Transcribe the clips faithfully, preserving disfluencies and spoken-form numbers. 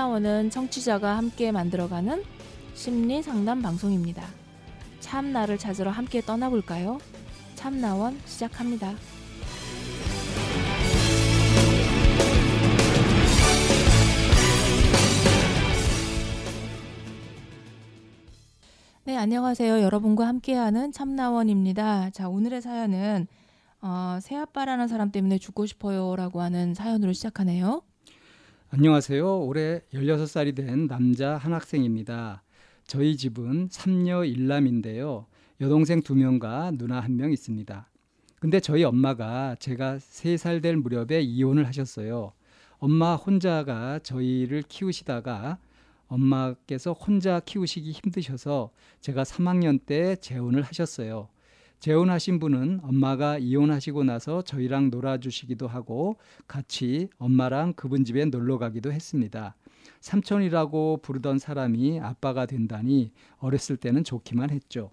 참나원은 청취자가 함께 만들어가는 심리상담 방송입니다. 참나를 찾으러 함께 떠나볼까요? 참나원 시작합니다. 네, 안녕하세요. 여러분과 함께하는 참나원입니다. 자, 오늘의 사연은 어, 새아빠라는 사람 때문에 죽고 싶어요 라고 하는 사연으로 시작하네요. 안녕하세요. 올해 열여섯 살이 된 남자 한 학생입니다. 저희 집은 삼녀 일남인데요. 여동생 두 명과 누나 한 명 있습니다. 근데 저희 엄마가 제가 세 살 될 무렵에 이혼을 하셨어요. 엄마 혼자가 저희를 키우시다가 엄마께서 혼자 키우시기 힘드셔서 제가 삼 학년 때 재혼을 하셨어요. 재혼하신 분은 엄마가 이혼하시고 나서 저희랑 놀아주시기도 하고 같이 엄마랑 그분 집에 놀러가기도 했습니다. 삼촌이라고 부르던 사람이 아빠가 된다니 어렸을 때는 좋기만 했죠.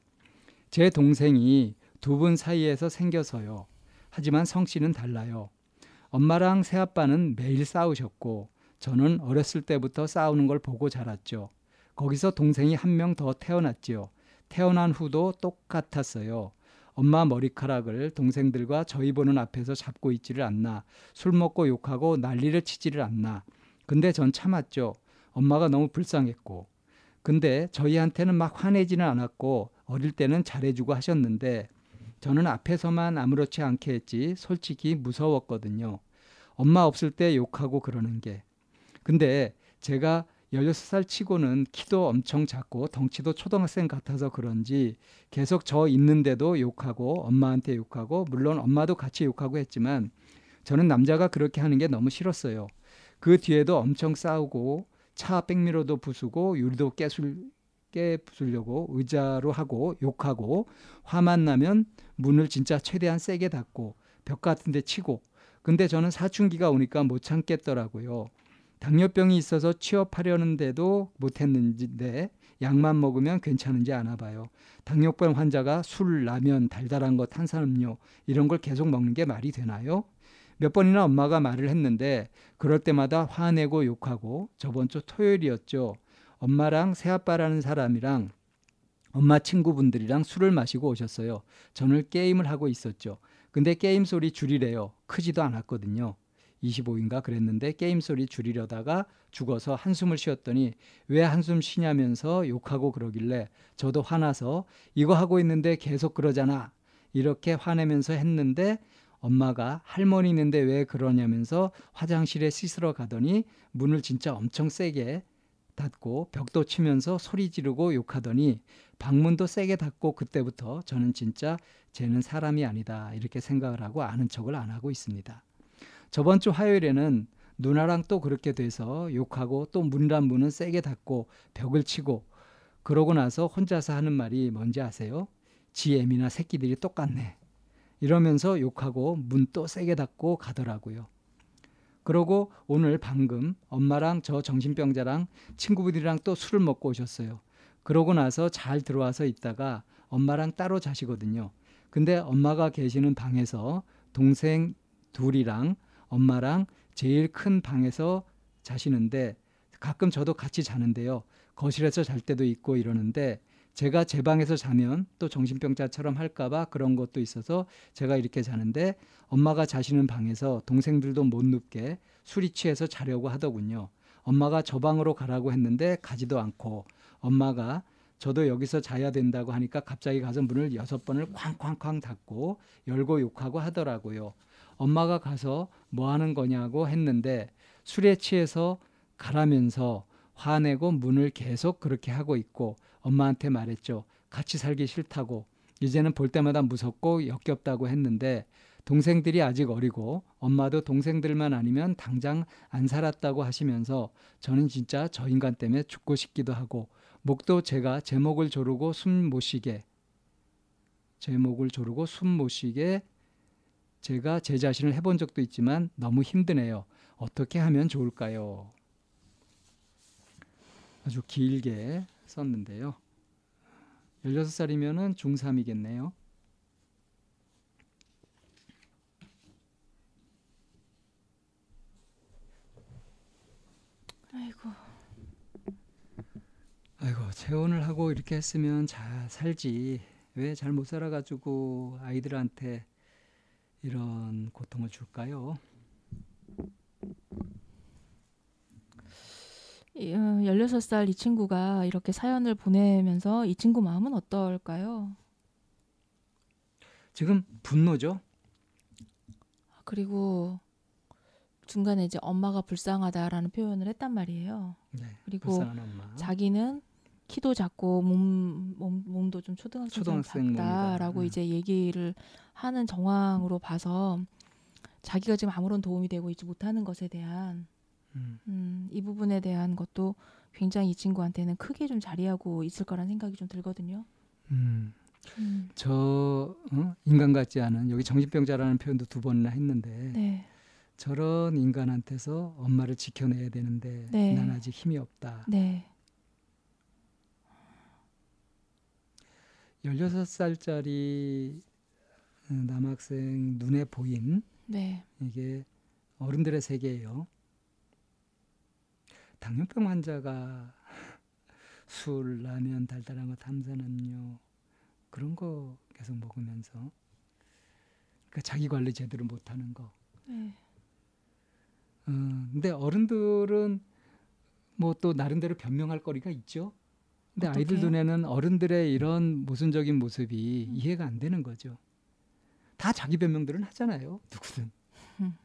제 동생이 두 분 사이에서 생겨서요. 하지만 성씨는 달라요. 엄마랑 새아빠는 매일 싸우셨고 저는 어렸을 때부터 싸우는 걸 보고 자랐죠. 거기서 동생이 한 명 더 태어났지요. 태어난 후도 똑같았어요. 엄마 머리카락을 동생들과 저희 보는 앞에서 잡고 있지를 않나. 술 먹고 욕하고 난리를 치지를 않나. 근데 전 참았죠. 엄마가 너무 불쌍했고. 근데 저희한테는 막 화내지는 않았고 어릴 때는 잘해주고 하셨는데 저는 앞에서만 아무렇지 않게 했지 솔직히 무서웠거든요. 엄마 없을 때 욕하고 그러는 게. 근데 제가 열여섯 살 치고는 키도 엄청 작고 덩치도 초등학생 같아서 그런지 계속 저 있는데도 욕하고 엄마한테 욕하고 물론 엄마도 같이 욕하고 했지만 저는 남자가 그렇게 하는 게 너무 싫었어요. 그 뒤에도 엄청 싸우고 차 백미러도 부수고 유리도 깨술, 깨부수려고 의자로 하고 욕하고 화만 나면 문을 진짜 최대한 세게 닫고 벽 같은 데 치고 근데 저는 사춘기가 오니까 못 참겠더라고요. 당뇨병이 있어서 취업하려는데도 못했는데 약만 먹으면 괜찮은지 아나 봐요. 당뇨병 환자가 술, 라면, 달달한 것, 탄산음료 이런 걸 계속 먹는 게 말이 되나요? 몇 번이나 엄마가 말을 했는데 그럴 때마다 화내고 욕하고 저번 주 토요일이었죠. 엄마랑 새아빠라는 사람이랑 엄마 친구분들이랑 술을 마시고 오셨어요. 저는 게임을 하고 있었죠. 근데 게임 소리 줄이래요. 크지도 않았거든요. 이십오인가 그랬는데 게임 소리 줄이려다가 죽어서 한숨을 쉬었더니 왜 한숨 쉬냐면서 욕하고 그러길래 저도 화나서 이거 하고 있는데 계속 그러잖아 이렇게 화내면서 했는데 엄마가 할머니 있는데 왜 그러냐면서 화장실에 씻으러 가더니 문을 진짜 엄청 세게 닫고 벽도 치면서 소리 지르고 욕하더니 방문도 세게 닫고 그때부터 저는 진짜 쟤는 사람이 아니다 이렇게 생각을 하고 아는 척을 안 하고 있습니다. 저번 주 화요일에는 누나랑 또 그렇게 돼서 욕하고 또 문란 문은 세게 닫고 벽을 치고 그러고 나서 혼자서 하는 말이 뭔지 아세요? 지 애미나 새끼들이 똑같네. 이러면서 욕하고 문 또 세게 닫고 가더라고요. 그러고 오늘 방금 엄마랑 저 정신병자랑 친구분들이랑 또 술을 먹고 오셨어요. 그러고 나서 잘 들어와서 있다가 엄마랑 따로 자시거든요. 근데 엄마가 계시는 방에서 동생 둘이랑 엄마랑 제일 큰 방에서 자시는데 가끔 저도 같이 자는데요. 거실에서 잘 때도 있고 이러는데 제가 제 방에서 자면 또 정신병자처럼 할까 봐 그런 것도 있어서 제가 이렇게 자는데 엄마가 자시는 방에서 동생들도 못 눕게 술이 취해서 자려고 하더군요. 엄마가 저 방으로 가라고 했는데 가지도 않고 엄마가 저도 여기서 자야 된다고 하니까 갑자기 가서 문을 여섯 번을 쾅쾅쾅 닫고 열고 욕하고 하더라고요. 엄마가 가서 뭐 하는 거냐고 했는데 술에 취해서 가라면서 화내고 문을 계속 그렇게 하고 있고 엄마한테 말했죠. 같이 살기 싫다고 이제는 볼 때마다 무섭고 역겹다고 했는데 동생들이 아직 어리고 엄마도 동생들만 아니면 당장 안 살았다고 하시면서 저는 진짜 저 인간 때문에 죽고 싶기도 하고 목도 제가 제 목을 조르고 숨 못 쉬게 제 목을 조르고 숨 못 쉬게 제가 제 자신을 해본 적도 있지만 너무 힘드네요. 어떻게 하면 좋을까요? 아주 길게 썼는데요. 열여섯 살이면 중삼이겠네요. 아이고. 재혼을 하고 이렇게 했으면 잘 살지 왜 잘 못 살아가지고 아이들한테 이런 고통을 줄까요? 열여섯 살 이 친구가 이렇게 사연을 보내면서 이 친구 마음은 어떨까요? 지금 분노죠. 그리고 중간에 이제 엄마가 불쌍하다라는 표현을 했단 말이에요. 네, 그리고 불쌍한 엄마. 자기는 키도 작고 몸, 몸 몸도 좀 초등학생, 초등학생 작다라고 네. 이제 얘기를 하는 정황으로 봐서 자기가 지금 아무런 도움이 되고 있지 못하는 것에 대한 음. 음, 이 부분에 대한 것도 굉장히 이 친구한테는 크게 좀 자리하고 있을 거란 생각이 좀 들거든요. 음, 음. 저 어? 인간 같지 않은 여기 정신병자라는 표현도 두 번이나 했는데. 네. 저런 인간한테서 엄마를 지켜내야 되는데 네. 난 아직 힘이 없다. 네. 열여섯 살짜리 남학생 눈에 보인 네. 이게 어른들의 세계예요. 당뇨병 환자가 술, 라면, 달달한 거, 탄산음료 그런 거 계속 먹으면서 그러니까 자기 관리 제대로 못하는 거. 네. 음, 근데 어른들은 뭐 또 나름대로 변명할 거리가 있죠. 근데 어떡해? 아이들 눈에는 어른들의 이런 모순적인 모습이 음. 이해가 안 되는 거죠. 다 자기 변명들은 하잖아요. 누구든. 음.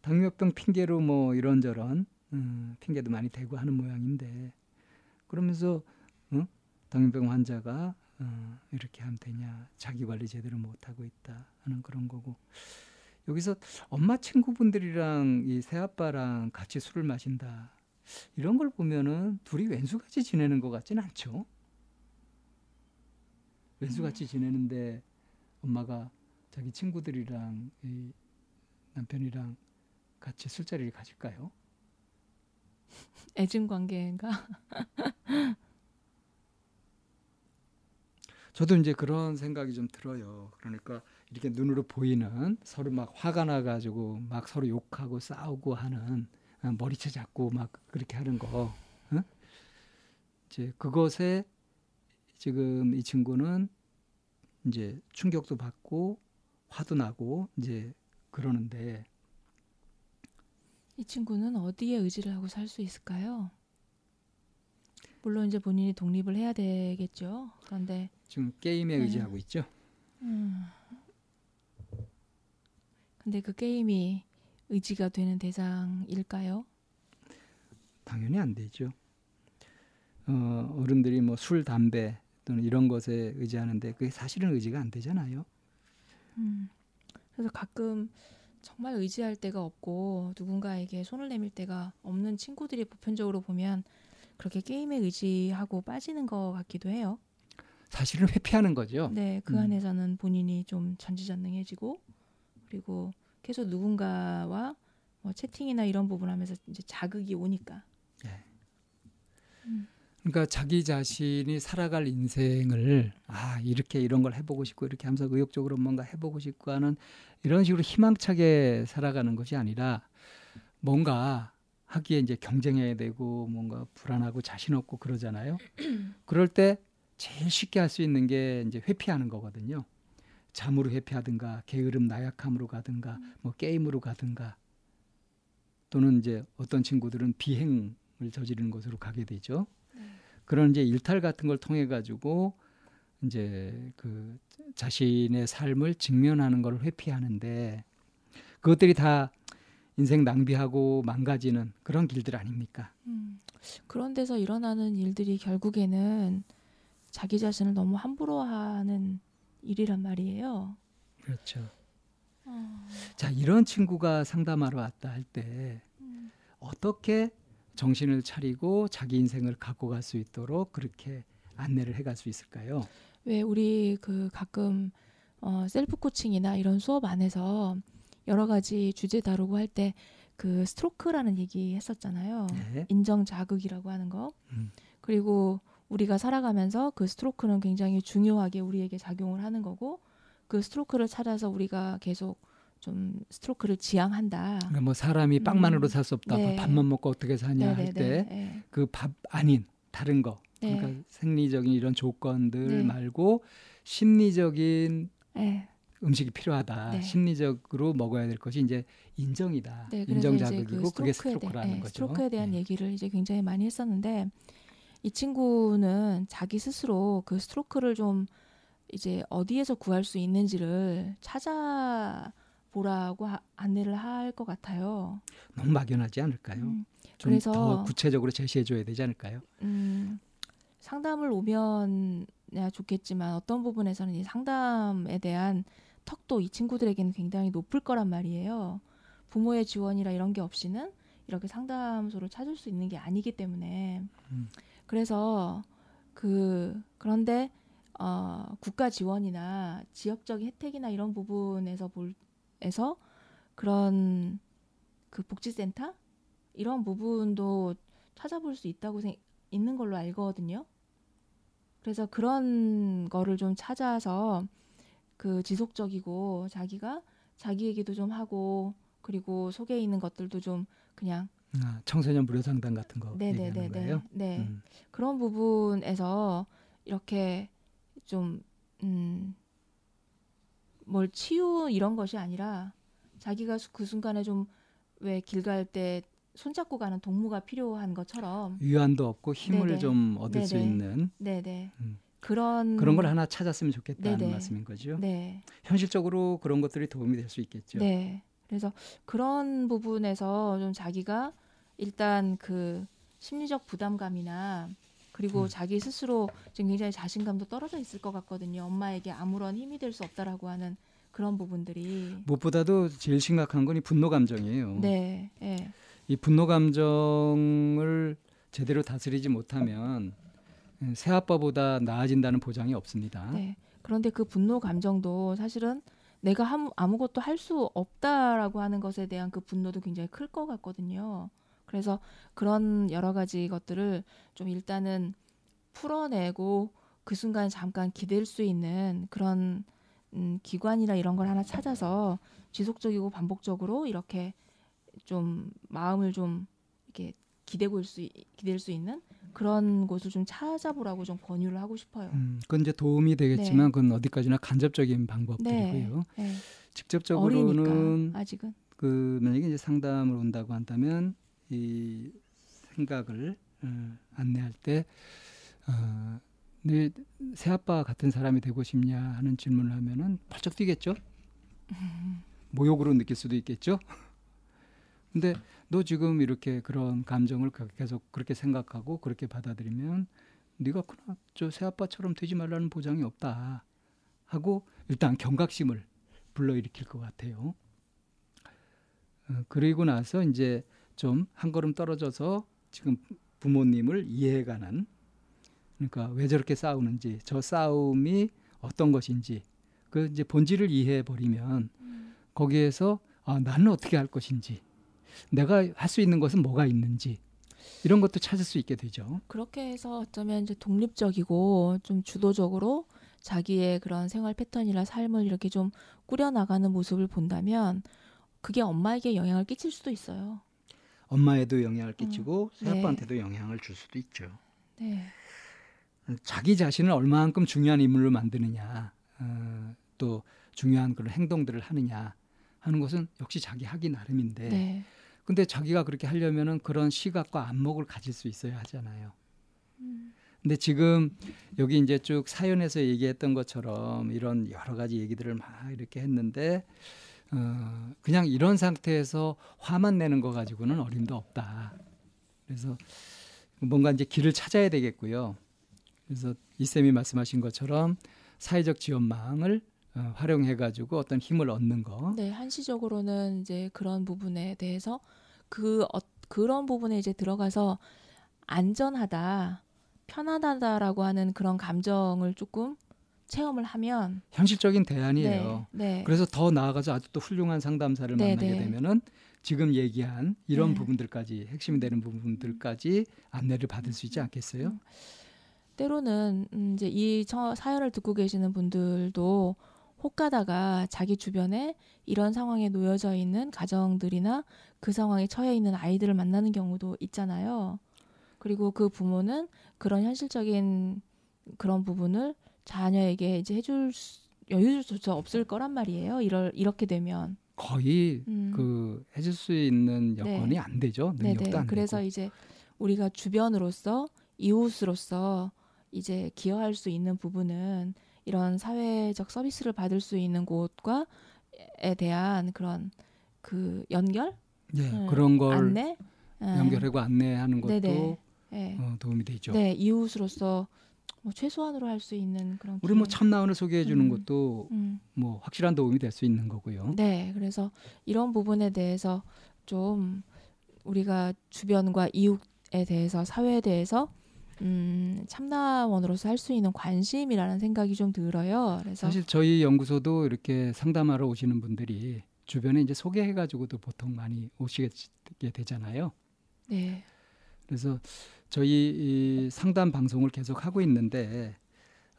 당뇨병 핑계로 뭐 이런저런 음, 핑계도 많이 대고 하는 모양인데 그러면서 어? 당뇨병 환자가 어, 이렇게 하면 되냐. 자기 관리 제대로 못하고 있다 하는 그런 거고. 여기서 엄마 친구분들이랑 이 새아빠랑 같이 술을 마신다. 이런 걸 보면은 둘이 왼수같이 지내는 것 같진 않죠. 왼수같이 지내는데 엄마가 자기 친구들이랑 이 남편이랑 같이 술자리를 가질까요? 애증 관계인가? 저도 이제 그런 생각이 좀 들어요. 그러니까 이렇게 눈으로 보이는 서로 막 화가 나가지고 막 서로 욕하고 싸우고 하는 머리채 잡고 막 그렇게 하는 거. 어? 이제 그것에 지금 이 친구는 이제 충격도 받고 화도 나고 이제 그러는데 이 친구는 어디에 의지를 하고 살 수 있을까요? 물론 이제 본인이 독립을 해야 되겠죠. 그런데 지금 게임에 네. 의지하고 있죠. 음. 근데 그 게임이 의지가 되는 대상일까요? 당연히 안 되죠. 어, 어른들이 뭐 술, 담배 또는 이런 것에 의지하는데 그게 사실은 의지가 안 되잖아요. 음. 그래서 가끔 정말 의지할 데가 없고 누군가에게 손을 내밀 데가 없는 친구들이 보편적으로 보면 그렇게 게임에 의지하고 빠지는 것 같기도 해요. 사실은 회피하는 거죠. 네, 그 음. 안에서는 본인이 좀 전지전능해지고 그리고 계속 누군가와 뭐 채팅이나 이런 부분하면서 이제 자극이 오니까. 네. 음. 그러니까 자기 자신이 살아갈 인생을 아 이렇게 이런 걸 해보고 싶고 이렇게 하면서 의욕적으로 뭔가 해보고 싶고 하는 이런 식으로 희망차게 살아가는 것이 아니라 뭔가 하기에 이제 경쟁해야 되고 뭔가 불안하고 자신 없고 그러잖아요. 그럴 때 제일 쉽게 할 수 있는 게 이제 회피하는 거거든요. 잠으로 회피하든가 게으름 나약함으로 가든가 음. 뭐 게임으로 가든가 또는 이제 어떤 친구들은 비행을 저지르는 것으로 가게 되죠. 음. 그런 이제 일탈 같은 걸 통해 가지고 이제 그 자신의 삶을 직면하는 걸 회피하는데 그것들이 다 인생 낭비하고 망가지는 그런 길들 아닙니까? 음. 그런 데서 일어나는 일들이 결국에는 자기 자신을 너무 함부로 하는 일이란 말이에요. 그렇죠. 어... 자, 이런 친구가 상담하러 왔다 할 때 음. 어떻게 정신을 차리고 자기 인생을 갖고 갈 수 있도록 그렇게 안내를 해갈 수 있을까요? 왜 우리 그 가끔 어, 셀프 코칭이나 이런 수업 안에서 여러 가지 주제 다루고 할 때 그 스트로크라는 얘기 했었잖아요. 네. 인정 자극이라고 하는 거. 음. 그리고 우리가 살아가면서 그 스트로크는 굉장히 중요하게 우리에게 작용을 하는 거고 그 스트로크를 찾아서 우리가 계속 좀 스트로크를 지향한다. 그러니까 뭐 사람이 빵만으로 음. 살 수 없다. 네. 밥만 먹고 어떻게 사냐 할 때 그 밥 아닌 다른 거. 네. 그러니까 생리적인 이런 조건들 네. 말고 심리적인 네. 음식이 필요하다. 네. 심리적으로 먹어야 될 것이 이제 인정이다. 네, 인정 자극이고 그 그게 스트로크라는 네, 거죠. 스트로크에 대한 네. 얘기를 이제 굉장히 많이 했었는데 이 친구는 자기 스스로 그 스트로크를 좀 이제 어디에서 구할 수 있는지를 찾아보라고 하, 안내를 할 것 같아요. 너무 막연하지 않을까요? 음, 좀 그래서 더 구체적으로 제시해줘야 되지 않을까요? 음, 상담을 오면 좋겠지만 어떤 부분에서는 이 상담에 대한 턱도 이 친구들에게는 굉장히 높을 거란 말이에요. 부모의 지원이라 이런 게 없이는 이렇게 상담소를 찾을 수 있는 게 아니기 때문에 음. 그래서 그 그런데 어, 국가 지원이나 지역적인 혜택이나 이런 부분에서 볼, 에서 그런 그 복지센터 이런 부분도 찾아볼 수 있다고 생, 있는 걸로 알거든요. 그래서 그런 거를 좀 찾아서 그 지속적이고 자기가 자기 얘기도 좀 하고 그리고 속에 있는 것들도 좀 그냥 아, 청소년 무료 상담 같은 거 네네네네. 얘기하는 거예요? 네. 음. 그런 부분에서 이렇게 좀 음, 뭘 치유 이런 것이 아니라 자기가 그 순간에 좀 왜 길 갈 때 손잡고 가는 동무가 필요한 것처럼 위안도 없고 힘을 네네. 좀 얻을 네네. 수 있는 네네. 음. 그런 그런 걸 하나 찾았으면 좋겠다는 네네. 말씀인 거죠. 네. 현실적으로 그런 것들이 도움이 될 수 있겠죠. 네. 그래서 그런 부분에서 좀 자기가 일단 그 심리적 부담감이나 그리고 음. 자기 스스로 지금 굉장히 자신감도 떨어져 있을 것 같거든요. 엄마에게 아무런 힘이 될 수 없다라고 하는 그런 부분들이 무엇보다도 제일 심각한 건 이 분노 감정이에요. 네, 네. 이 분노 감정을 제대로 다스리지 못하면 새아빠보다 나아진다는 보장이 없습니다. 네. 그런데 그 분노 감정도 사실은 내가 아무것도 할 수 없다라고 하는 것에 대한 그 분노도 굉장히 클 것 같거든요. 그래서 그런 여러 가지 것들을 좀 일단은 풀어내고 그 순간 잠깐 기댈 수 있는 그런 음, 기관이나 이런 걸 하나 찾아서 지속적이고 반복적으로 이렇게 좀 마음을 좀 이렇게 기대고 올 수 기댈 수 있는 그런 곳을 좀 찾아보라고 좀 권유를 하고 싶어요. 음, 그건 이제 도움이 되겠지만 네. 그건 어디까지나 간접적인 방법들이고요. 네. 네. 직접적으로는 어리니까, 아직은 그 만약에 이제 상담을 온다고 한다면 이 생각을 어, 안내할 때 어, 내 새아빠 같은 사람이 되고 싶냐 하는 질문을 하면은 발짝 뛰겠죠. 음. 모욕으로 느낄 수도 있겠죠. 근데 너 지금 이렇게 그런 감정을 계속 그렇게 생각하고 그렇게 받아들이면 네가 그나 저 새아빠처럼 되지 말라는 보장이 없다 하고 일단 경각심을 불러일으킬 것 같아요. 어, 그리고 나서 이제 좀 한 걸음 떨어져서 지금 부모님을 이해해가는 그러니까 왜 저렇게 싸우는지 저 싸움이 어떤 것인지 그 이제 본질을 이해해버리면 음. 거기에서 아, 나는 어떻게 할 것인지 내가 할 수 있는 것은 뭐가 있는지 이런 것도 찾을 수 있게 되죠. 그렇게 해서 어쩌면 이제 독립적이고 좀 주도적으로 자기의 그런 생활 패턴이나 삶을 이렇게 좀 꾸려나가는 모습을 본다면 그게 엄마에게 영향을 끼칠 수도 있어요. 엄마에도 영향을 끼치고 음, 새아빠한테도 네. 영향을 줄 수도 있죠. 네. 자기 자신을 얼마만큼 중요한 인물로 만드느냐 어, 또 중요한 그런 행동들을 하느냐 하는 것은 역시 자기 하기 나름인데 네. 근데 자기가 그렇게 하려면은 그런 시각과 안목을 가질 수 있어야 하잖아요. 음. 근데 지금 여기 이제 쭉 사연에서 얘기했던 것처럼 이런 여러 가지 얘기들을 막 이렇게 했는데 어, 그냥 이런 상태에서 화만 내는 거 가지고는 어림도 없다. 그래서 뭔가 이제 길을 찾아야 되겠고요. 그래서 이쌤이 말씀하신 것처럼 사회적 지원망을 어, 활용해가지고 어떤 힘을 얻는 거. 네, 한시적으로는 이제 그런 부분에 대해서 그 어, 그런 부분에 이제 들어가서 안전하다, 편안하다라고 하는 그런 감정을 조금. 체험을 하면 현실적인 대안이에요. 네, 네. 그래서 더 나아가서 아주 또 훌륭한 상담사를 네, 만나게 네. 되면은 지금 얘기한 이런 네. 부분들까지 핵심이 되는 부분들까지 안내를 받을 수 있지 않겠어요? 음. 때로는 이제 이 사연을 듣고 계시는 분들도 혹가다가 자기 주변에 이런 상황에 놓여져 있는 가정들이나 그 상황에 처해 있는 아이들을 만나는 경우도 있잖아요. 그리고 그 부모는 그런 현실적인 그런 부분을 자녀에게 이제 해줄 여유조차 없을 거란 말이에요. 이럴, 이렇게 되면. 거의 음. 그 해줄 수 있는 여건이 네. 안 되죠. 능력도 네네. 안 그래서 되고. 이제 우리가 주변으로서 이웃으로서 이제 기여할 수 있는 부분은 이런 사회적 서비스를 받을 수 있는 곳과에 대한 그런 그 연결, 네, 음, 그런 걸 안내, 연결하고 음. 안내하는 것도 네네. 네. 어, 도움이 되죠. 네, 이웃으로서 뭐 최소한으로 할 수 있는 그런 우리 뭐 참나원을 소개해 주는 음, 것도 음. 뭐 확실한 도움이 될 수 있는 거고요. 네, 그래서 이런 부분에 대해서 좀 우리가 주변과 이웃에 대해서 사회에 대해서 음, 참나원으로서 할 수 있는 관심이라는 생각이 좀 들어요. 그래서 사실 저희 연구소도 이렇게 상담하러 오시는 분들이 주변에 이제 소개해가지고도 보통 많이 오시게 되잖아요. 네. 그래서 저희 이 상담 방송을 계속 하고 있는데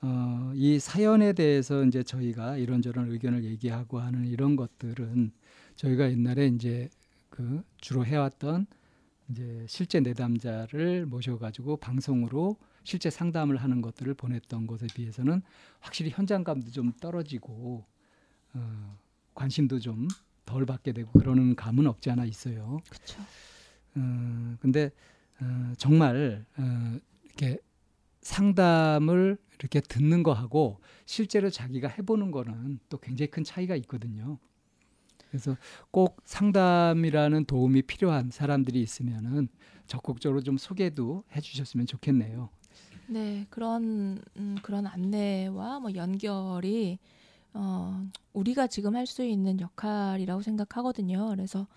어, 이 사연에 대해서 이제 저희가 이런저런 의견을 얘기하고 하는 이런 것들은 저희가 옛날에 이제 그 주로 해왔던 이제 실제 내담자를 모셔가지고 방송으로 실제 상담을 하는 것들을 보냈던 것에 비해서는 확실히 현장감도 좀 떨어지고 어, 관심도 좀 덜 받게 되고 그러는 감은 없지 않아 있어요. 그렇죠. 어, 근데 어, 정말 어, 이렇게 상담을 이렇게 듣는 거하고 실제로 자기가 해보는 거는 또 굉장히 큰 차이가 있거든요. 그래서 꼭 상담이라는 도움이 필요한 사람들이 있으면은 적극적으로 좀 소개도 해주셨으면 좋겠네요. 네, 그런 음, 그런 안내와 뭐 연결이 어, 우리가 지금 할 수 있는 역할이라고 생각하거든요. 그래서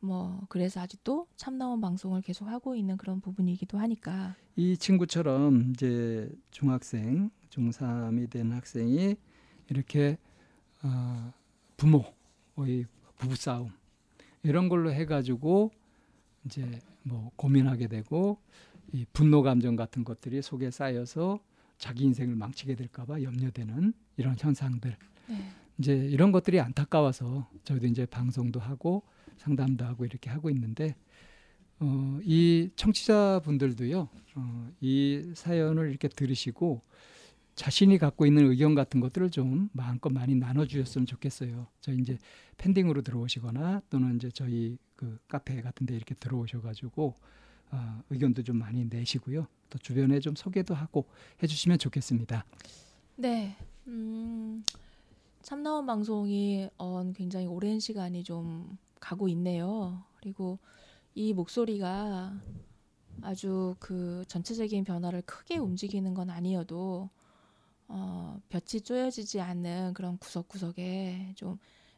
뭐 그래서 아직도 참나원 방송을 계속 하고 있는 그런 부분이기도 하니까 이 친구처럼 이제 중학생, 중삼이 된 학생이 이렇게 어, 부모의 부부싸움 이런 걸로 해가지고 이제 뭐 고민하게 되고 이 분노 감정 같은 것들이 속에 쌓여서 자기 인생을 망치게 될까봐 염려되는 이런 현상들 네. 이제 이런 것들이 안타까워서 저희도 이제 방송도 하고 상담도 하고 이렇게 하고 있는데 어, 이 청취자분들도요 어, 이 사연을 이렇게 들으시고 자신이 갖고 있는 의견 같은 것들을 좀 마음껏 많이 나눠주셨으면 좋겠어요. 저희 이제 팬딩으로 들어오시거나 또는 이제 저희 그 카페 같은 데 이렇게 들어오셔가지고 어, 의견도 좀 많이 내시고요. 또 주변에 좀 소개도 하고 해주시면 좋겠습니다. 네. 음, 참나원 방송이 어, 굉장히 오랜 시간이 좀 가고 있네요. 그리고 이 목소리가 아주 그 전체적인 변화를 크게 움직이는 건 아니어도 어, 볕이 쪼여지지 않는 그런 구석구석에 좀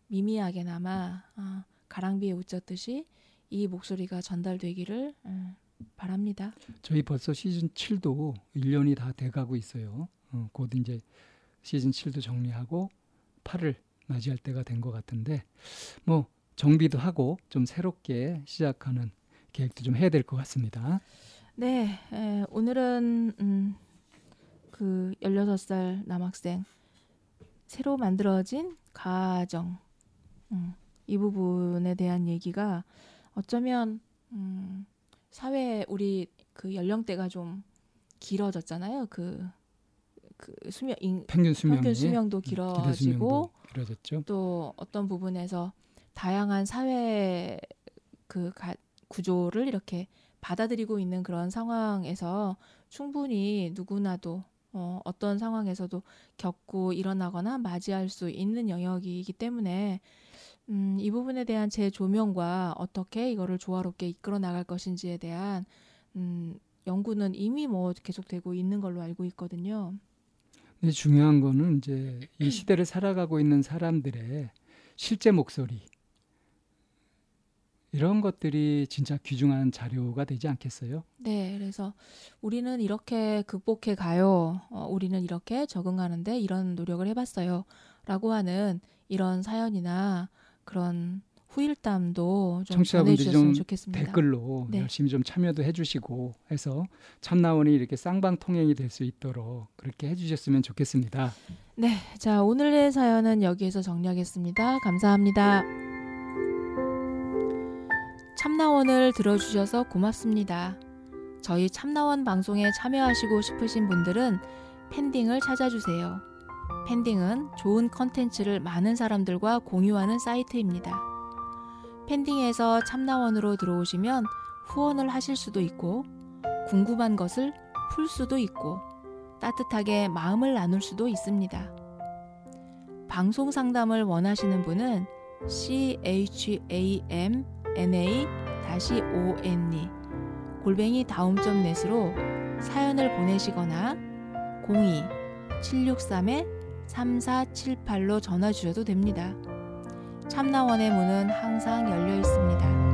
미미하게나마 어, 가랑비에 웃졌듯이 이 목소리가 전달되기를 음, 바랍니다. 저희 벌써 시즌 칠도 일 년이 다 돼가고 있어요. 어, 곧 이제 시즌 칠도 정리하고 팔을 맞이할 때가 된 것 같은데 뭐 정비도 하고 좀 새롭게 시작하는 계획도 좀 해야 될 것 같습니다. 네, 에, 오늘은 음, 그 열여섯 살 남학생 새로 만들어진 가정 음, 이 부분에 대한 얘기가 어쩌면 음, 사회 우리 그 연령대가 좀 길어졌잖아요. 그, 그 수명 인, 평균 수명이 평균 수명도 길어지고 길어졌죠. 또 어떤 부분에서 다양한 사회 그 가, 구조를 이렇게 받아들이고 있는 그런 상황에서 충분히 누구나도 어, 어떤 상황에서도 겪고 일어나거나 맞이할 수 있는 영역이기 때문에 음, 이 부분에 대한 재조명과 어떻게 이거를 조화롭게 이끌어 나갈 것인지에 대한 음, 연구는 이미 뭐 계속되고 있는 걸로 알고 있거든요. 근데 중요한 거는 이제 이 시대를 살아가고 있는 사람들의 실제 목소리 이런 것들이 진짜 귀중한 자료가 되지 않겠어요? 네, 그래서 우리는 이렇게 극복해 가요. 어, 우리는 이렇게 적응하는데 이런 노력을 해봤어요. 라고 하는 이런 사연이나 그런 후일담도 좀 전해주셨으면 좀 좋겠습니다. 댓글로 네. 열심히 좀 참여도 해주시고 해서 참나원이 이렇게 쌍방통행이 될 수 있도록 그렇게 해주셨으면 좋겠습니다. 네, 자 오늘의 사연은 여기에서 정리하겠습니다. 감사합니다. 참나원을 들어주셔서 고맙습니다. 저희 참나원 방송에 참여하시고 싶으신 분들은 팬딩을 찾아주세요. 팬딩은 좋은 컨텐츠를 많은 사람들과 공유하는 사이트입니다. 팬딩에서 참나원으로 들어오시면 후원을 하실 수도 있고 궁금한 것을 풀 수도 있고 따뜻하게 마음을 나눌 수도 있습니다. 방송 상담을 원하시는 분은 chamna-one 골뱅이 다음 점 넷으로 사연을 보내시거나 공이 칠육삼 삼사칠팔로 전화 주셔도 됩니다. 참나원의 문은 항상 열려 있습니다.